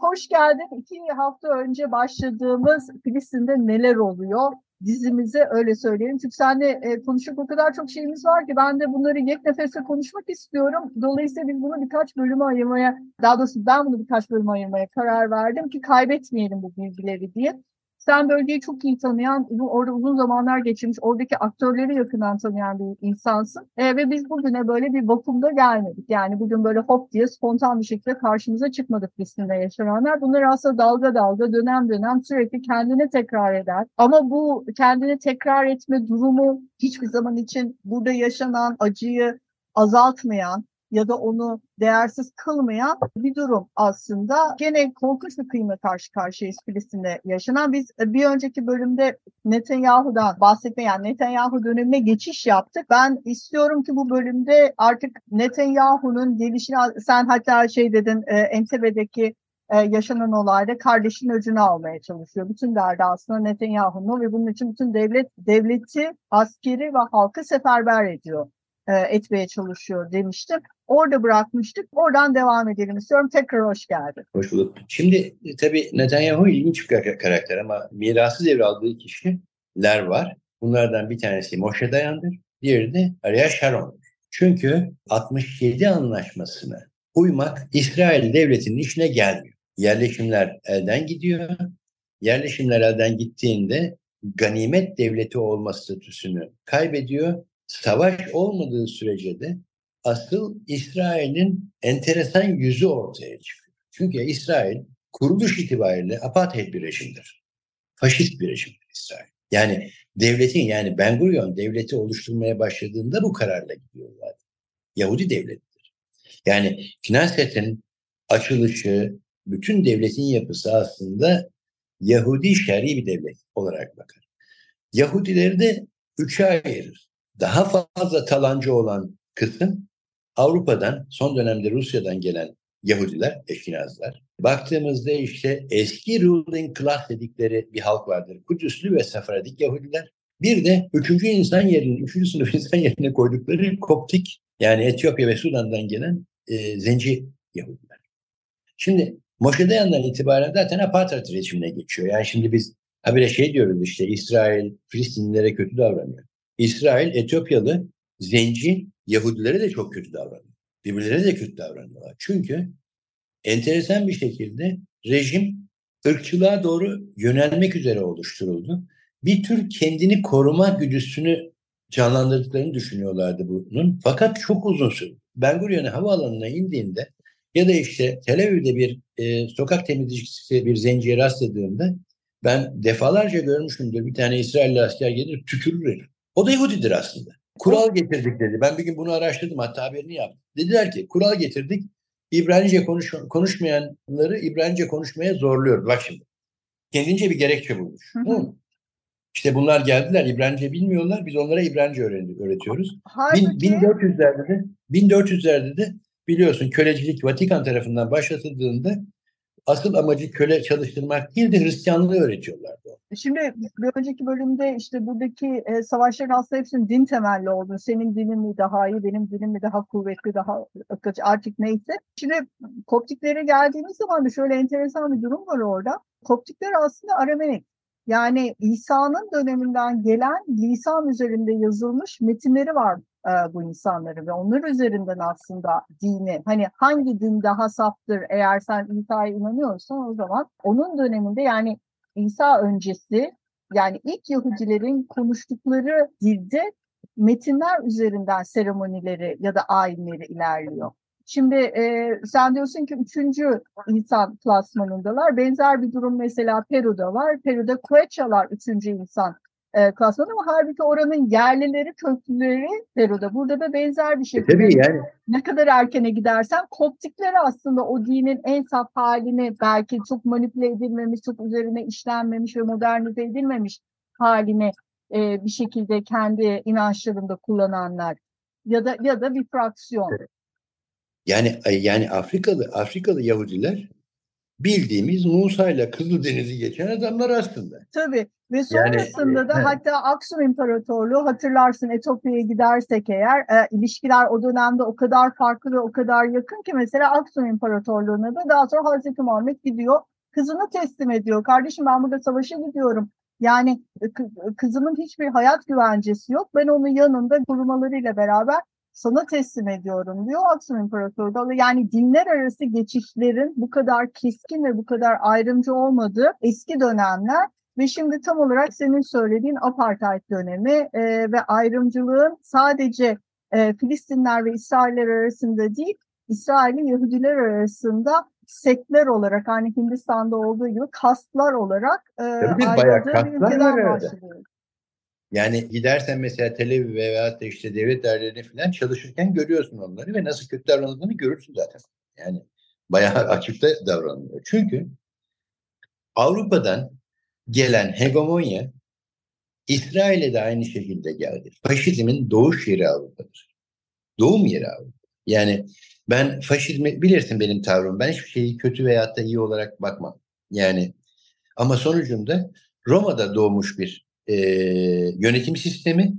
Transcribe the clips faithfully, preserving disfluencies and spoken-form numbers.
Hoş geldin. İki hafta önce başladığımız Filistin'de neler oluyor dizimize, öyle söyleyelim. Çünkü seninle konuşacak o kadar çok şeyimiz var ki ben de bunları yek nefeste konuşmak istiyorum. Dolayısıyla biz bunu birkaç bölüme ayırmaya, daha doğrusu ben bunu birkaç bölüme ayırmaya karar verdim ki kaybetmeyelim bu bilgileri diye. Sen bölgeyi çok iyi tanıyan, orada uzun zamanlar geçirmiş, oradaki aktörleri yakından tanıyan bir insansın. E, ve biz bugüne böyle bir vakumda gelmedik. Yani bugün böyle hop diye spontan bir şekilde karşımıza çıkmadık listinde yaşananlar. Bunlar aslında dalga dalga, dönem dönem sürekli kendine tekrar eder. Ama bu kendine tekrar etme durumu hiçbir zaman için burada yaşanan acıyı azaltmayan ya da onu değersiz kılmayan bir durum aslında. Gene korkunç bir kıyma karşı karşıyayız Filistin'de yaşanan. Biz bir önceki bölümde Netanyahu'dan bahsetme, yani Netanyahu dönemine geçiş yaptık. Ben istiyorum ki bu bölümde artık Netanyahu'nun gelişini, sen hatta şey dedin, Entebe'deki yaşanan olayda kardeşin öcünü almaya çalışıyor. Bütün derdi aslında Netanyahu'nun ve bunun için bütün devlet, devleti, askeri ve halkı seferber ediyor. etmeye çalışıyor demiştim. Orada bırakmıştık. Oradan devam edelim istiyorum. Tekrar hoş geldin. Hoş bulduk. Şimdi tabii Netanyahu ilginç bir karakter ama mirası devraldığı kişiler var. Bunlardan bir tanesi Moshe Dayan'dır. Diğeri de Ariel Sharon'dur. Çünkü altmış yedi anlaşmasına uymak İsrail devletinin işine gelmiyor. Yerleşimler elden gidiyor. Yerleşimler elden gittiğinde ganimet devleti olma statüsünü kaybediyor. Savaş olmadığı sürece de asıl İsrail'in enteresan yüzü ortaya çıkıyor. Çünkü İsrail kuruluş itibariyle apartheid bir rejimdir. Faşist bir rejimdir İsrail. Yani devletin, yani Ben-Gurion devleti oluşturmaya başladığında bu kararla gidiyorlar. Yahudi devletidir. Yani Knesset'in açılışı, bütün devletin yapısı aslında Yahudi şer'i bir devlet olarak bakar. Yahudileri de üçe ayırır. Daha fazla talancı olan kısım Avrupa'dan, son dönemde Rusya'dan gelen Yahudiler, Eşkinazlar. Baktığımızda işte eski ruling class dedikleri bir halk vardır. Kudüslü ve Sefaradik Yahudiler. Bir de üçüncü insan yerine, üçüncü sınıf insan yerine koydukları Koptik, yani Etiyopya ve Sudan'dan gelen e, zenci Yahudiler. Şimdi Moshe Dayan'dan itibaren zaten apartheid rejimine geçiyor. Yani şimdi biz habire şey diyoruz işte, İsrail Filistinlilere kötü davranıyor. İsrail, Etiyopyalı, zenci Yahudilere de çok kötü davranıyor. Birbirlerine de kötü davranıyorlar. Çünkü enteresan bir şekilde rejim ırkçılığa doğru yönelmek üzere oluşturuldu. Bir tür kendini koruma güdüsünü canlandırdıklarını düşünüyorlardı bunun. Fakat çok uzun sürdü. Ben-Gurion'un havaalanına indiğinde ya da işte Tel Aviv'de bir e, sokak temizlikçisi bir zenciye rastladığımda ben defalarca görmüşümdür, bir tane İsrailli asker gelir tükürür. O da Yahudidir aslında. Kural getirdik dedi. Ben bir gün bunu araştırdım, hatta haberini yaptım. Dediler ki kural getirdik. İbranice konuş, konuşmayanları İbranice konuşmaya zorluyor. Bak şimdi. Kendince bir gerekçe bulmuş. Hı hı. İşte bunlar geldiler. İbranice bilmiyorlar. Biz onlara İbranice öğretiyoruz. bin dört yüzlerde de, bin dört yüzlerde de biliyorsun kölecilik Vatikan tarafından başlatıldığında asıl amacı köle çalıştırmak değil de Hristiyanlığı öğretiyorlardı. Şimdi bir önceki bölümde işte buradaki e, savaşların aslında hepsinin din temelli olduğunu, senin dinin mi daha iyi, benim dinim mi daha kuvvetli, daha artık neyse. Şimdi Koptiklere geldiğimiz zaman da şöyle enteresan bir durum var orada. Koptikler aslında Aramenik. Yani İsa'nın döneminden gelen lisan üzerinde yazılmış metinleri var e, bu insanların ve onlar üzerinden aslında dini, hani hangi din daha saftır, eğer sen İsa'ya inanıyorsan o zaman onun döneminde, yani İsa öncesi, yani ilk Yahudilerin konuştukları dilde metinler üzerinden seremonileri ya da ayinleri ilerliyor. Şimdi e, sen diyorsun ki üçüncü insan klasmanındalar. Benzer bir durum mesela Peru'da var. Peru'da Kuneitra üçüncü insan e, klasman, ama halbuki oranın yerlileri, köklüleri Peru'da. Burada da benzer bir şekilde. E, tabii yani. Ne kadar erkene gidersen Koptikleri aslında o dinin en saf halini, belki çok manipüle edilmemiş, çok üzerine işlenmemiş ve modernize edilmemiş halini e, bir şekilde kendi inançlarında kullananlar ya da ya da bir fraksiyon. Evet. Yani yani Afrikalı Afrikalı Yahudiler bildiğimiz Musa ile Kızıldeniz'i geçen adamlar aslında. Tabii ve sonrasında yani, da he. hatta Aksum İmparatorluğu, hatırlarsın, Etiyopya'ya gidersek eğer e, ilişkiler o dönemde o kadar farklı ve o kadar yakın ki mesela Aksum İmparatorluğu'na da daha sonra Hazreti Muhammed gidiyor, kızını teslim ediyor. Kardeşim, ben burada savaşa gidiyorum. Yani kızımın hiçbir hayat güvencesi yok. Ben onun yanında korumalarıyla beraber sana teslim ediyorum diyor Aksum İmparatorluğu. Yani dinler arası geçişlerin bu kadar keskin ve bu kadar ayrımcı olmadığı eski dönemler ve şimdi tam olarak senin söylediğin apartheid dönemi e, ve ayrımcılığın sadece e, Filistinler ve İsrailler arasında değil, İsrail'in Yahudiler arasında sekler olarak, hani Hindistan'da olduğu gibi kastlar olarak e, ayrıldığı bir ülkeden bahsediyoruz. Yani gidersen mesela Tel Aviv veya işte devlet dairelerine falan çalışırken görüyorsun onları ve nasıl kötü davranıldığını görürsün zaten. Yani bayağı açıkta davranılıyor. Çünkü Avrupa'dan gelen hegemonya İsrail'e de aynı şekilde geldi. Faşizmin doğuş yeri Avrupa'dır. Doğum yeri Avrupa. Yani ben faşizmi, bilirsin benim tavrım, ben hiçbir şeyi kötü veyahut da iyi olarak bakmam. Yani ama sonucunda Roma'da doğmuş bir Ee, yönetim sistemi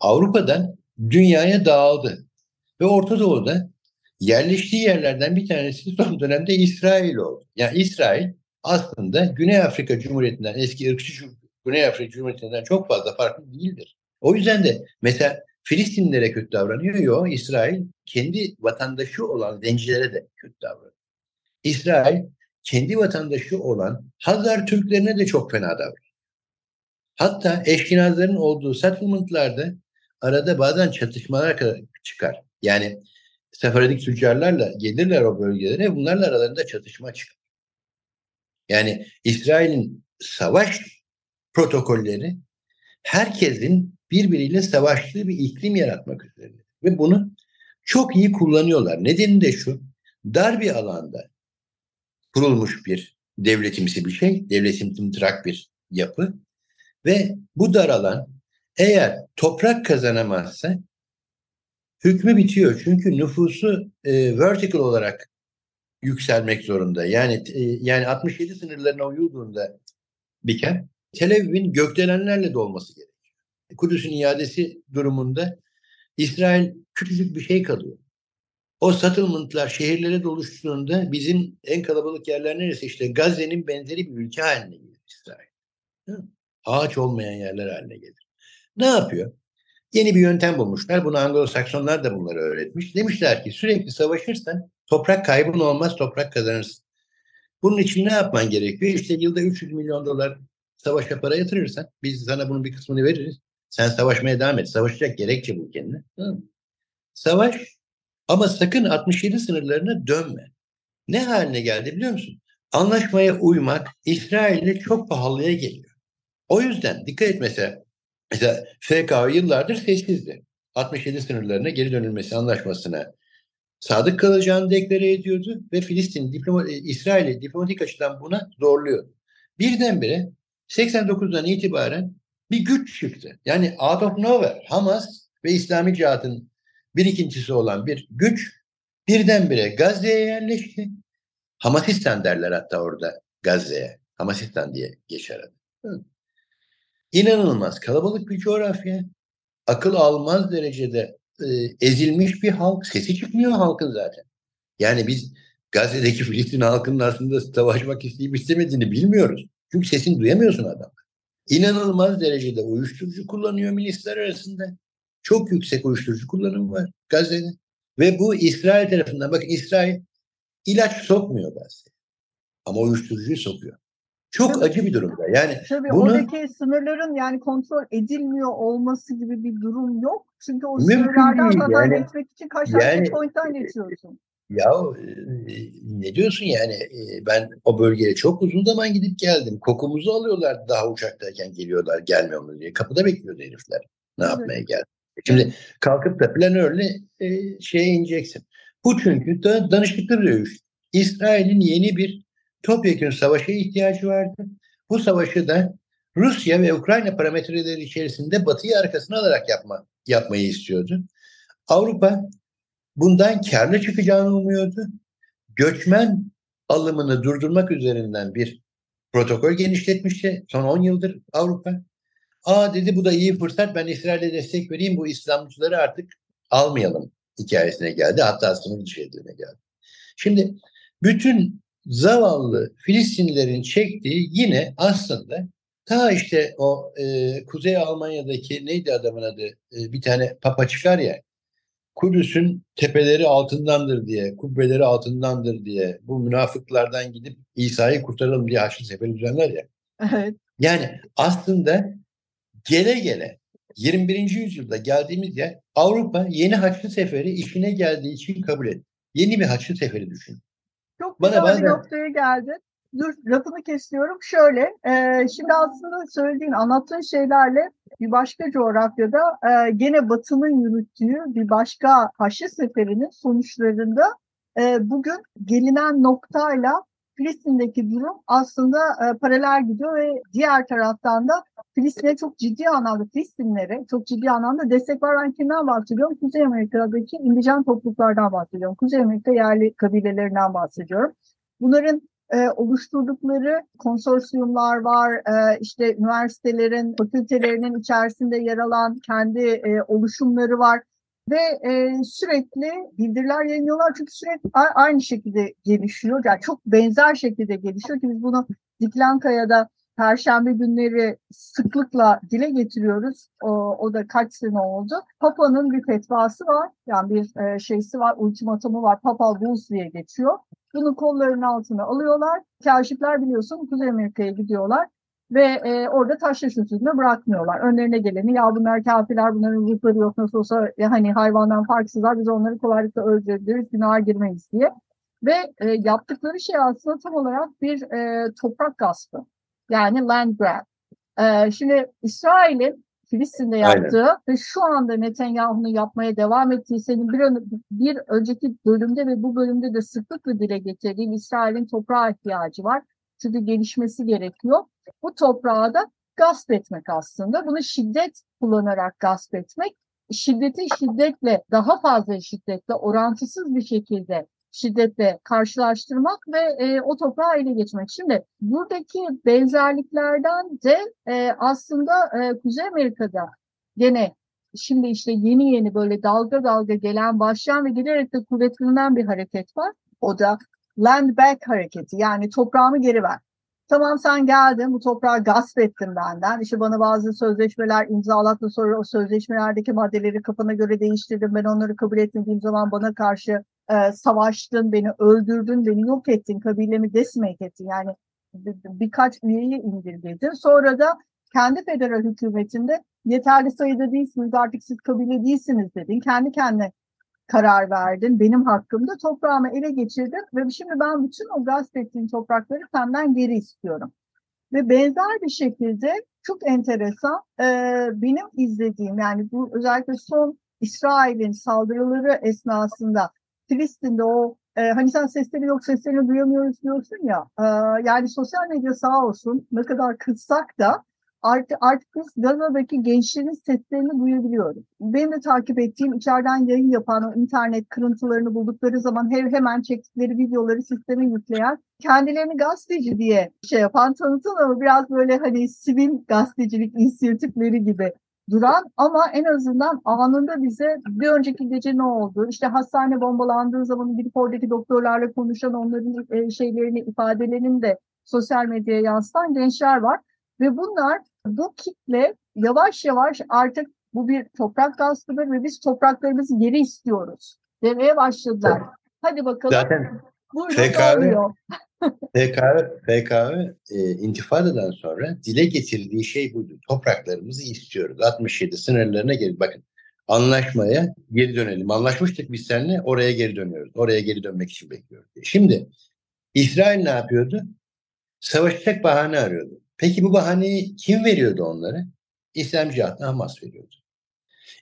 Avrupa'dan dünyaya dağıldı. Ve Orta Doğu'da yerleştiği yerlerden bir tanesi son dönemde İsrail oldu. Yani İsrail aslında Güney Afrika Cumhuriyeti'nden, eski ırkçı Güney Afrika Cumhuriyeti'nden çok fazla farklı değildir. O yüzden de mesela Filistinlilere kötü davranıyor. Yok, İsrail kendi vatandaşı olan zencilere de kötü davranıyor. İsrail kendi vatandaşı olan Hazar Türklerine de çok fena davranıyor. Hatta eşkinazların olduğu settlement'larda arada bazen çatışmalar çıkar. Yani sefaradik tüccarlarla gelirler o bölgelere, bunlarla aralarında çatışma çıkar. Yani İsrail'in savaş protokolleri herkesin birbiriyle savaştığı bir iklim yaratmak üzere. Ve bunu çok iyi kullanıyorlar. Nedeni de şu, dar bir alanda kurulmuş bir devletimsi bir şey, devletimtrak bir yapı. Ve bu daralan eğer toprak kazanamazsa hükmü bitiyor. Çünkü nüfusu e, vertical olarak yükselmek zorunda. Yani e, yani altmış yedi sınırlarına uyulduğunda diken, Tel Aviv'in gökdelenlerle dolması gerekiyor. Kudüs'ün iadesi durumunda İsrail küçücük bir şey kalıyor. O settlement'lar şehirlere doluştuğunda bizim en kalabalık yerler neresi? İşte Gazze'nin benzeri bir ülke haline gelir İsrail. Değil mi? Ağaç olmayan yerler haline gelir. Ne yapıyor? Yeni bir yöntem bulmuşlar. Bunu Anglo-Saksonlar da bunları öğretmiş. Demişler ki sürekli savaşırsan toprak kaybın olmaz, toprak kazanırsın. Bunun için ne yapman gerekiyor? İşte yılda üç yüz milyon dolar savaşa para yatırırsan biz sana bunun bir kısmını veririz. Sen savaşmaya devam et. Savaşacak gerekçe bu kendine. Savaş, ama sakın altmış yedi sınırlarına dönme. Ne haline geldi biliyor musun? Anlaşmaya uymak İsrail'le çok pahalıya geliyor. O yüzden dikkat et mesela, mesela F K A yıllardır sessizdi. altmış yedi sınırlarına geri dönülmesi anlaşmasına sadık kalacağını deklare ediyordu ve Filistin, diploma, İsrail'i diplomatik açıdan buna zorluyordu. Birdenbire seksen dokuzdan itibaren bir güç çıktı. Yani out of nowhere Hamas ve İslami Cihat'ın birikincisi olan bir güç birdenbire Gazze'ye yerleşti. Hamasistan derler hatta orada Gazze'ye. Hamasistan diye geçer adı. İnanılmaz kalabalık bir coğrafya, akıl almaz derecede e, ezilmiş bir halk, sesi çıkmıyor halkın zaten. Yani biz Gazze'deki Filistin halkının aslında savaşmak isteyip istemediğini bilmiyoruz. Çünkü sesini duyamıyorsun adam. İnanılmaz derecede uyuşturucu kullanıyor milisler arasında. Çok yüksek uyuşturucu kullanımı var Gazze'de. Ve bu İsrail tarafından, bakın İsrail ilaç sokmuyor Gazze'ye ama uyuşturucuyu sokuyor. Çok tabii, acı bir durumda. Yani tabii bunu, oradaki sınırların yani kontrol edilmiyor olması gibi bir durum yok. Çünkü o sınırlardan kadar yani, geçmek için kaç tane yani, checkpoint'ten geçiyorsun. Ya ne diyorsun yani, ben o bölgeye çok uzun zaman gidip geldim. Kokumuzu alıyorlardı daha uçaktayken, geliyorlar gelmiyor mu diye. Kapıda bekliyordu herifler. Ne evet. yapmaya geldi. Şimdi kalkıp da planörle e, şeye ineceksin. Bu çünkü da danışıklı dövüş. İsrail'in yeni bir topyekun savaşa ihtiyacı vardı. Bu savaşı da Rusya ve Ukrayna parametreleri içerisinde Batı'yı arkasına alarak yapma, yapmayı istiyordu. Avrupa bundan kârlı çıkacağını umuyordu. Göçmen alımını durdurmak üzerinden bir protokol genişletmişti son on yıldır Avrupa. Aa dedi, bu da iyi fırsat, ben İsrail'e destek vereyim, bu İslamcıları artık almayalım hikayesine geldi. Hatta sınır dışı edilene geldi. Şimdi bütün zavallı Filistinlilerin çektiği yine aslında ta işte o e, Kuzey Almanya'daki neydi adamın adı, e, bir tane papa çıkar ya, Kudüs'ün tepeleri altındandır diye, kubbeleri altındandır diye, bu münafıklardan gidip İsa'yı kurtaralım diye Haçlı Seferi düzenler ya. Evet. Yani aslında gele gele yirmi birinci yüzyılda geldiğimiz yer, Avrupa yeni Haçlı Seferi işine geldiği için kabul etti. Yeni bir Haçlı Seferi düşün. Çok güzel bana, bir bana... noktaya geldi. Dur, lafını kesiyorum. Şöyle, e, şimdi aslında söylediğin, anlattığın şeylerle bir başka coğrafyada e, gene Batı'nın yürüttüğü bir başka Haçlı Seferi'nin sonuçlarında e, bugün gelinen noktayla Filistin'deki durum aslında e, paralel gidiyor ve diğer taraftan da Filistin'e çok ciddi anlamda, Filistinlere çok ciddi anlamda destek var. Ben kimden bahsediyorum? Kuzey Amerika'daki indijen topluluklardan bahsediyorum. Kuzey Amerika yerli kabilelerinden bahsediyorum. Bunların E, oluşturdukları konsorsiyumlar var, e, işte üniversitelerin, fakültelerinin içerisinde yer alan kendi e, oluşumları var ve e, sürekli bildiriler yayınlıyorlar çünkü sürekli a- aynı şekilde gelişiyor, yani çok benzer şekilde gelişiyor ki biz bunu Diklankaya'da Perşembe günleri sıklıkla dile getiriyoruz. O, o da kaç sene oldu. Papa'nın bir fetvası var, yani bir e, şeysi var, ultimatomu var, Papa Bulls diye geçiyor. Bunu kollarının altına alıyorlar. Kaşifler biliyorsun Kuzey Amerika'ya gidiyorlar ve e, orada taşraş üstünde bırakmıyorlar. Önlerine geleni, ya bunlar kafirler, bunların ruhları yok, nasıl olsa e, hani hayvandan farksızlar, biz onları kolaylıkla öldürebiliriz, günaha girmeyiz diye. Ve e, yaptıkları şey aslında tam olarak bir e, toprak gaspı. Yani land grab. E, şimdi İsrail'in Filistin'de yaptığı Aynen. ve şu anda Netanyahu'nun yapmaya devam ettiği, senin bir, ön- bir önceki bölümde ve bu bölümde de sıklıkla dile getirdiğin İsrail'in toprağa ihtiyacı var. Çünkü gelişmesi gerekiyor. Bu toprağı da gasp etmek aslında. Bunu şiddet kullanarak gasp etmek. Şiddeti şiddetle, daha fazla şiddetle, orantısız bir şekilde şiddetle karşılaştırmak ve e, o toprağı ele geçmek. Şimdi buradaki benzerliklerden de e, aslında e, Kuzey Amerika'da gene şimdi işte yeni yeni böyle dalga dalga gelen, başlayan ve giderek de kuvvetlenen bir hareket var. O da land back hareketi, yani toprağımı geri ver. Tamam sen geldin, bu toprağı gasp ettin benden. İşte bana bazı sözleşmeler imzalattın, sonra o sözleşmelerdeki maddeleri kafana göre değiştirdim. Ben onları kabul etmediğim zaman bana karşı E, savaştın, beni öldürdün, beni yok ettin, kabilemi decimate ettin. Yani bir, birkaç üyeyi indirgirdin. Sonra da kendi federal hükümetinde yeterli sayıda değilsiniz, artık siz kabile değilsiniz dedin. Kendi kendine karar verdin. Benim hakkımda toprağımı ele geçirdin ve şimdi ben bütün o gasp ettiğin toprakları senden geri istiyorum. Ve benzer bir şekilde çok enteresan e, benim izlediğim, yani bu özellikle son İsrail'in saldırıları esnasında Filistin'de o e, hani sen sesleri yok, seslerini duyamıyoruz diyorsun ya, e, yani sosyal medya sağ olsun ne kadar kızsak da artık, artık biz Gaza'daki gençlerin seslerini duyabiliyoruz. Benim de takip ettiğim, içeriden yayın yapan, internet kırıntılarını buldukları zaman her, hemen çektikleri videoları sisteme yükleyen, kendilerini gazeteci diye şey yapan, tanıtan ama biraz böyle hani sivil gazetecilik inisiyatifleri gibi duran ama en azından anında bize bir önceki gece ne oldu? İşte hastane bombalandığı zaman gidip oradaki doktorlarla konuşan, onların şeylerini, ifadelerini de sosyal medyaya yansıtan gençler var. Ve bunlar, bu kitle yavaş yavaş artık bu bir toprak gaspıdır ve biz topraklarımızı geri istiyoruz demeye başladılar. Hadi bakalım. Zaten F K Ö e, intifadadan sonra dile getirdiği şey buydu. Topraklarımızı istiyoruz. altmış yedi sınırlarına gel. Bakın anlaşmaya geri dönelim. Anlaşmıştık biz seninle, oraya geri dönüyoruz. Oraya geri dönmek için bekliyoruz diye. Şimdi İsrail ne yapıyordu? Savaşacak bahane arıyordu. Peki bu bahaneyi kim veriyordu onlara? İslami Cihat ve Hamas veriyordu.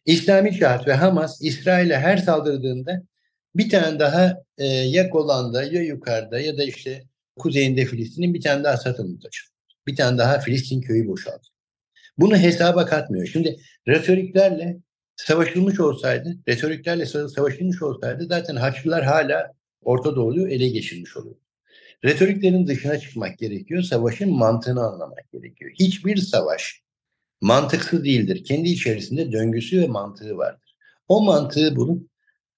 İslami Cihat ve Hamas İsrail'e her saldırdığında bir tane daha e, ya Golan'da ya yukarıda ya da işte kuzeyinde Filistin'in bir tane daha satılmış açıldı. Bir tane daha Filistin köyü boşaldı. Bunu hesaba katmıyor. Şimdi retoriklerle savaşılmış olsaydı, retoriklerle savaşılmış olsaydı zaten Haçlılar hala Orta Doğu'yu ele geçirmiş oluyor. Retoriklerin dışına çıkmak gerekiyor. Savaşın mantığını anlamak gerekiyor. Hiçbir savaş mantıksız değildir. Kendi içerisinde döngüsü ve mantığı vardır. O mantığı bulup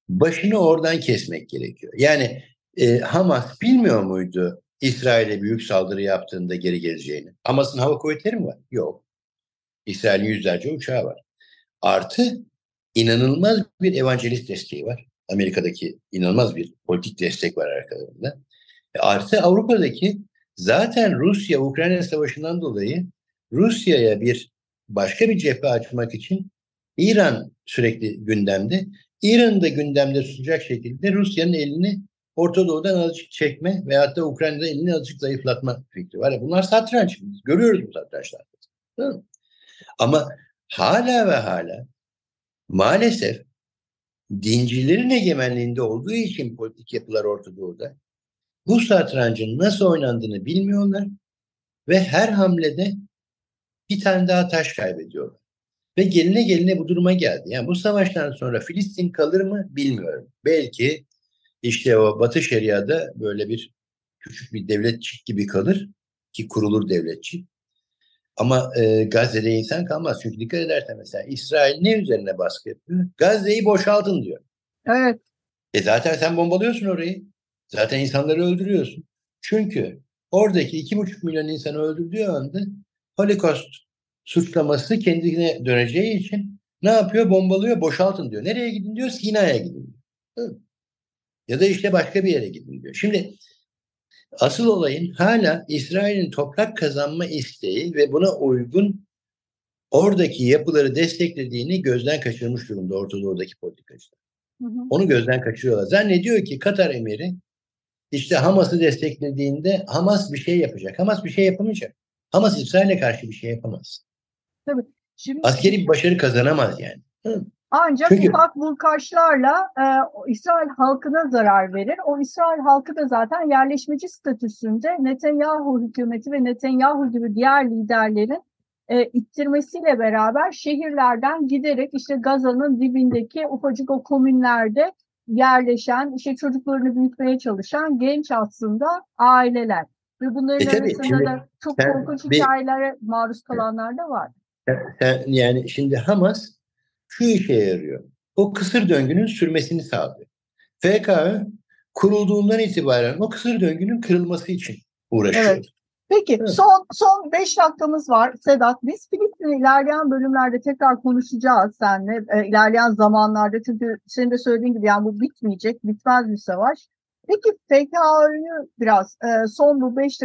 başını oradan kesmek gerekiyor. Yani e, Hamas bilmiyor muydu İsrail'e büyük saldırı yaptığında geri geleceğini? Hamas'ın hava kuvvetleri mi var? Yok. İsrail'in yüzlerce uçağı var. Artı inanılmaz bir evangelist desteği var. Amerika'daki inanılmaz bir politik destek var arkalarında. Artı Avrupa'daki zaten Rusya-Ukrayna savaşından dolayı Rusya'ya bir başka bir cephe açmak için İran sürekli gündemde. İran'ı da gündemde tutacak şekilde Rusya'nın elini Orta Doğu'dan azıcık çekme veyahut da Ukrayna'da elini azıcık zayıflatma fikri var. Ya bunlar satranç. Biz görüyoruz bu satrançlar. Ama hala ve hala maalesef dincilerin egemenliğinde olduğu için politik yapılar Orta Doğu'da bu satrancın nasıl oynandığını bilmiyorlar ve her hamlede bir tane daha taş kaybediyorlar. Ve geline geline bu duruma geldi. Yani bu savaştan sonra Filistin kalır mı bilmiyorum. Belki işte o Batı Şeria'da böyle bir küçük bir devletçik gibi kalır ki kurulur devletçik. Ama e, Gazze'de insan kalmaz. Çünkü dikkat edersen mesela İsrail ne üzerine baskı yapıyor? Gazze'yi boşaltın diyor. Evet. E zaten sen bombalıyorsun orayı. Zaten insanları öldürüyorsun. Çünkü oradaki iki buçuk milyon insanı öldürdüğü anda Holocaust suçlaması kendine döneceği için ne yapıyor? Bombalıyor, boşaltın diyor. Nereye gidin diyor? Sina'ya gidin diyor. Ya da işte başka bir yere gidin diyor. Şimdi asıl olayın hala İsrail'in toprak kazanma isteği ve buna uygun oradaki yapıları desteklediğini gözden kaçırmış durumda Orta Doğu'daki politikacılar. Hı hı. Onu gözden kaçırıyorlar. Zannediyor ki Katar emiri işte Hamas'ı desteklediğinde Hamas bir şey yapacak. Hamas bir şey yapamayacak. Hamas İsrail'e karşı bir şey yapamaz. Tabii. Şimdi askeri bir başarı kazanamaz yani. Hı. Ancak Çünkü... ufak vurkaçlarla e, İsrail halkına zarar verir. O İsrail halkı da zaten yerleşmeci statüsünde Netanyahu hükümeti ve Netanyahu gibi diğer liderlerin e, ittirmesiyle beraber şehirlerden giderek işte Gazze'nin dibindeki ufacık o komünlerde yerleşen, işte çocuklarını büyütmeye çalışan genç aslında aileler. Ve bunların e, arasında şimdi, da çok sen, korkunç hikayelere bir, maruz kalanlar da var. Sen, yani şimdi Hamas şu işe yarıyor. O kısır döngünün sürmesini sağlıyor. F K Ö kurulduğundan itibaren o kısır döngünün kırılması için uğraşıyor. Evet. Peki evet. son son beş dakikamız var Sedat. Biz Filistin'i ilerleyen bölümlerde tekrar konuşacağız seninle. E, ilerleyen zamanlarda çünkü senin de söylediğin gibi yani bu bitmeyecek, bitmez bir savaş. Peki F K Ö'nü biraz e, son bu beş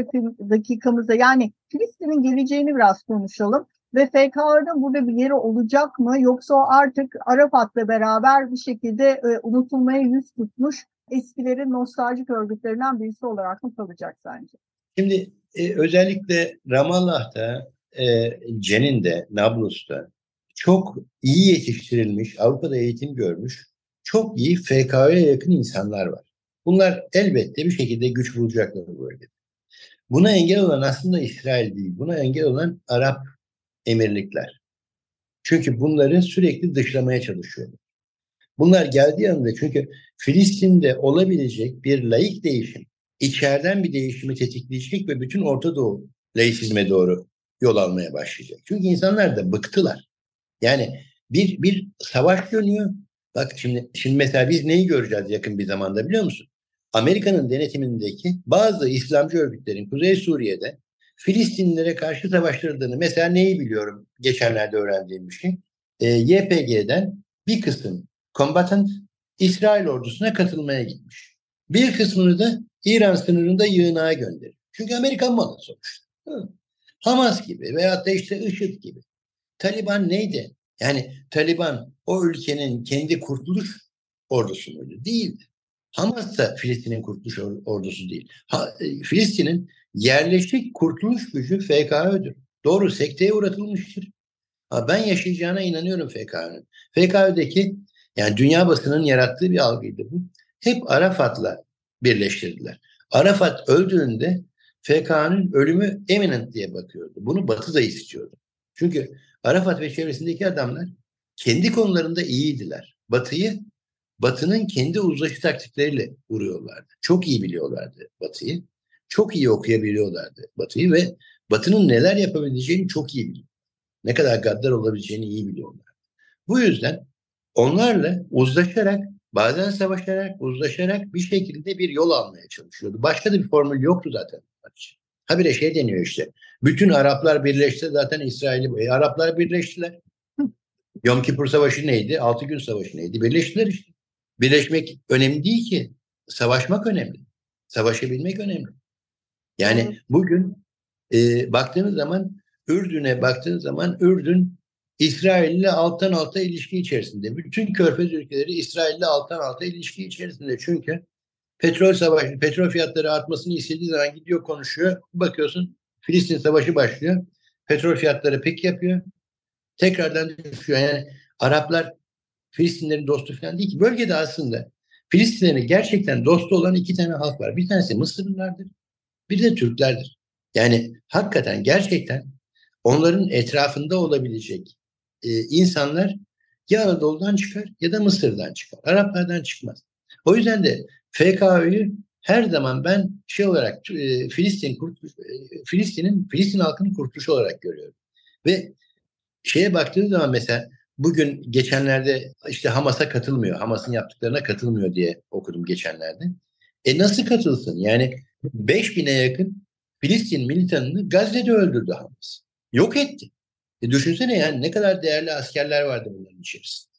dakikamızda yani Filistin'in geleceğini biraz konuşalım. Ve F K Ö'nün burada bir yeri olacak mı? Yoksa o artık Arafat'la beraber bir şekilde e, unutulmaya yüz tutmuş eskilerin nostaljik örgütlerinden birisi olarak mı kalacak sence? Şimdi e, özellikle Ramallah'ta, e, Cenin'de, Nablus'ta çok iyi yetiştirilmiş, Avrupa'da eğitim görmüş, çok iyi F K Ö'ye yakın insanlar var. Bunlar elbette bir şekilde güç bulacaklar bu bölgede. Buna engel olan aslında İsrail değil, buna engel olan Arap emirlikler. Çünkü bunları sürekli dışlamaya çalışıyorlar. Bunlar geldiği anda çünkü Filistin'de olabilecek bir laik değişim, içeriden bir değişimi tetikleyecek ve bütün Orta Doğu laisizme doğru yol almaya başlayacak. Çünkü insanlar da bıktılar. Yani bir bir savaş dönüyor. Bak şimdi şimdi mesela biz neyi göreceğiz yakın bir zamanda biliyor musun? Amerika'nın denetimindeki bazı İslamcı örgütlerin Kuzey Suriye'de Filistinlilere karşı savaştırdığını mesela neyi biliyorum geçenlerde öğrendiğim bir şey. E, Y P G'den bir kısım kombatant İsrail ordusuna katılmaya gitmiş. Bir kısmını da İran sınırında yığınağa gönderiyor. Çünkü Amerikan malı sonuçta. Hamas gibi veyahut da işte IŞİD gibi. Taliban neydi? Yani Taliban o ülkenin kendi kurtuluş ordusu muydu? Değildi. Hamas da Filistin'in kurtuluş ordusu değil. Ha, Filistin'in yerleşik kurtuluş gücü F K Ö'dür. Doğru, sekteye uğratılmıştır. Ha, ben yaşayacağına inanıyorum F K Ö'nün. F K Ö'deki yani dünya basının yarattığı bir algıydı bu. Hep Arafat'la birleştirdiler. Arafat öldüğünde F K Ö'nün ölümü imminent diye bakıyordu. Bunu Batı da istiyordu. Çünkü Arafat ve çevresindeki adamlar kendi konularında iyiydiler. Batı'yı, Batı'nın kendi uzlaşı taktikleriyle vuruyorlardı. Çok iyi biliyorlardı Batı'yı. Çok iyi okuyabiliyorlardı Batı'yı ve Batı'nın neler yapabileceğini çok iyi biliyorlardı. Ne kadar gaddar olabileceğini iyi biliyorlardı. Bu yüzden onlarla uzlaşarak, bazen savaşarak, uzlaşarak bir şekilde bir yol almaya çalışıyordu. Başka da bir formül yoktu zaten. Habire şey deniyor işte. Bütün Araplar birleşti zaten İsrail'i. E, Araplar birleştiler. Yom Kipur Savaşı neydi? Altı gün savaşı neydi? Birleştiler işte. Birleşmek önemli değil ki. Savaşmak önemli. Savaşabilmek önemli. Yani bugün e, baktığınız zaman Ürdün'e baktığınız zaman Ürdün İsrail'le alttan alta ilişki içerisinde. Bütün Körfez ülkeleri İsrail'le alttan alta ilişki içerisinde. Çünkü petrol savaşı, petrol fiyatları artmasını istediği zaman gidiyor konuşuyor. Bakıyorsun Filistin savaşı başlıyor. Petrol fiyatları pik yapıyor. Tekrardan düşüyor. Yani Araplar Filistinlerin dostu falan değil ki. Bölgede aslında Filistinlerin gerçekten dostu olan iki tane halk var. Bir tanesi Mısırlılardır. Bir de Türklerdir. Yani hakikaten gerçekten onların etrafında olabilecek e, insanlar ya Anadolu'dan çıkar ya da Mısır'dan çıkar. Araplardan çıkmaz. O yüzden de F K Ö'yü her zaman ben şey olarak e, Filistin kurtuluş, e, Filistin'in Filistin halkının kurtuluşu olarak görüyorum. Ve şeye baktığınız zaman mesela bugün geçenlerde işte Hamas'a katılmıyor, Hamas'ın yaptıklarına katılmıyor diye okudum geçenlerde. E nasıl katılsın? Yani beş bine yakın Filistin militanını Gazze'de öldürdü Hamas. Yok etti. E düşünsene yani ne kadar değerli askerler vardı bunların içerisinde.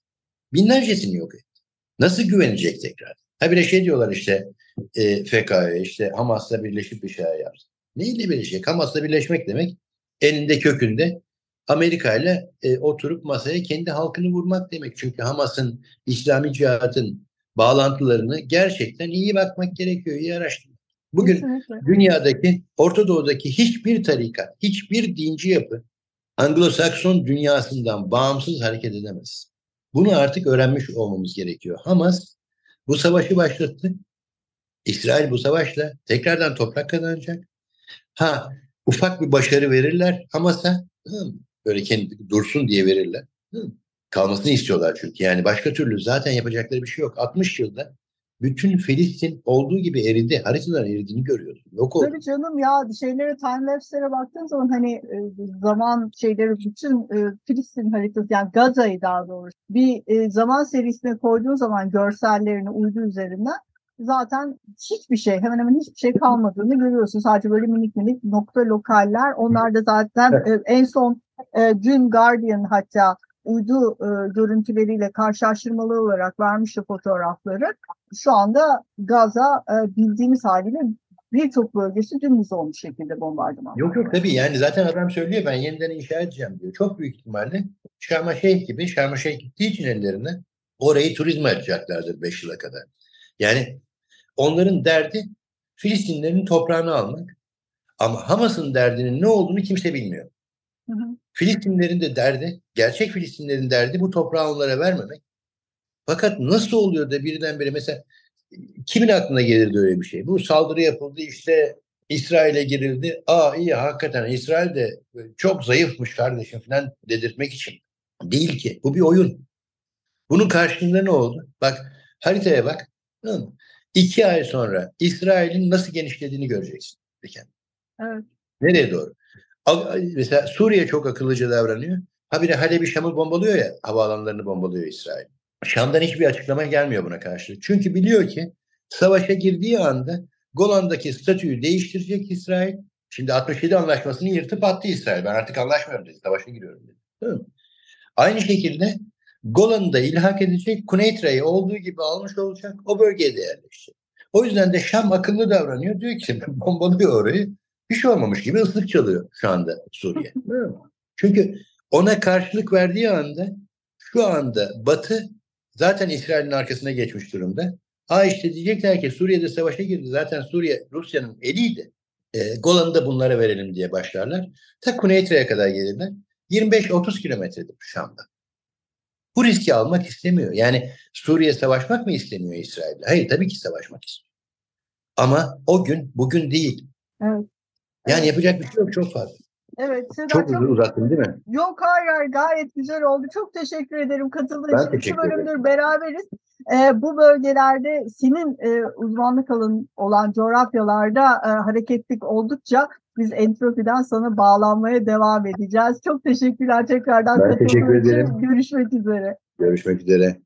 Binlercesini yok etti. Nasıl güvenecek tekrar? Ha bir de şey diyorlar işte e, F K Ö'ye işte Hamas'la birleşip bir şey yapsın. Neyle birleşecek? Hamas'la birleşmek demek elinde kökünde Amerika'yla e, oturup masaya kendi halkını vurmak demek. Çünkü Hamas'ın, İslami Cihat'ın bağlantılarını gerçekten iyi bakmak gerekiyor, iyi araştırmak. Bugün kesinlikle dünyadaki, Orta Doğu'daki hiçbir tarikat, hiçbir dinci yapı Anglo-Sakson dünyasından bağımsız hareket edemez. Bunu artık öğrenmiş olmamız gerekiyor. Hamas bu savaşı başlattı. İsrail bu savaşla tekrardan toprak kazanacak. Ha ufak bir başarı verirler Hamas'a. Böyle kendi dursun diye verirler. Hı. Kalmasını istiyorlar çünkü. Yani başka türlü zaten yapacakları bir şey yok. altmış yılda bütün Filistin olduğu gibi eridi. Haritadan eridiğini görüyoruz. Yok oldu. Tabii canım ya şeylere, timelapse'lere baktığın zaman hani zaman şeyleri bütün Filistin haritası yani Gaza'yı daha doğrusu bir zaman serisine koyduğun zaman görsellerini uydu üzerinden zaten hiçbir şey hemen hemen hiçbir şey kalmadığını görüyorsun. Sadece böyle minik minik nokta lokaller. Onlar da zaten evet. En son dün Guardian hatta uydu e, görüntüleriyle karşılaştırmalı olarak vermişti fotoğrafları. Şu anda Gaza e, bildiğimiz haliyle birçok bölgesi dümdüz olmuş şekilde bombardıman. Yok yok tabii yani zaten adam söylüyor ben yeniden inşa edeceğim diyor. Çok büyük ihtimalle Şarm Şeyh gibi Şarm Şeyh gittiği için ellerine orayı turizme açacaklardır beş yıla kadar. Yani onların derdi Filistinlerin toprağını almak ama Hamas'ın derdinin ne olduğunu kimse bilmiyor. Hı hı. Filistinlerin de derdi, gerçek Filistinlerin derdi bu toprağı onlara vermemek. Fakat nasıl oluyor da birdenbire mesela kimin aklına gelirdi öyle bir şey? Bu saldırı yapıldı işte İsrail'e girildi. Aa iyi hakikaten İsrail de çok zayıfmış kardeşim falan dedirtmek için. Değil ki. Bu bir oyun. Bunun karşılığında ne oldu? Bak haritaya bak. İki ay sonra İsrail'in nasıl genişlediğini göreceksin. Evet. Nereye doğru? Mesela Suriye çok akıllıca davranıyor. Habire Halep'i Şam'ı bombalıyor ya, havaalanlarını bombalıyor İsrail. Şam'dan hiçbir açıklama gelmiyor buna karşı. Çünkü biliyor ki savaşa girdiği anda Golan'daki statüyü değiştirecek İsrail. Şimdi altmış yedi anlaşmasını yırtıp attı İsrail. Ben artık anlaşmıyorum dedi. Savaşa giriyorum dedi. Aynı şekilde Golan'ı da ilhak edecek. Kuneitra'yı olduğu gibi almış olacak. O bölgeye de yerleşecek. O yüzden de Şam akıllı davranıyor. Diyor ki bombalıyor orayı. Bir şey olmamış gibi ıslık çalıyor şu anda Suriye. Çünkü ona karşılık verdiği anda şu anda Batı zaten İsrail'in arkasına geçmiş durumda. Ha işte diyecekler ki Suriye'de savaşa girdi. Zaten Suriye Rusya'nın eliydi. E, Golan'ı da bunlara verelim diye başlarlar. Ta Kuneitra'ya kadar gelirler. yirmi beş otuz kilometredir Şam'da. Bu riski almak istemiyor. Yani Suriye savaşmak mı istemiyor İsrail'le? Hayır, tabii ki savaşmak istiyor. Ama o gün bugün değil. Evet. Yani evet. Yapacak bir şey yok, çok fazla. Evet. Seda, çok uzun uzattın değil mi? Yok, hayır, hayır, gayet güzel oldu. Çok teşekkür ederim katıldığın için. İki bölümdür beraberiz. Ee, bu bölgelerde senin e, uzmanlık alanı olan coğrafyalarda e, hareketlik oldukça biz Entropi'den sana bağlanmaya devam edeceğiz. Çok teşekkürler tekrardan. Ben teşekkür ederim. Görüşmek üzere. Görüşmek üzere.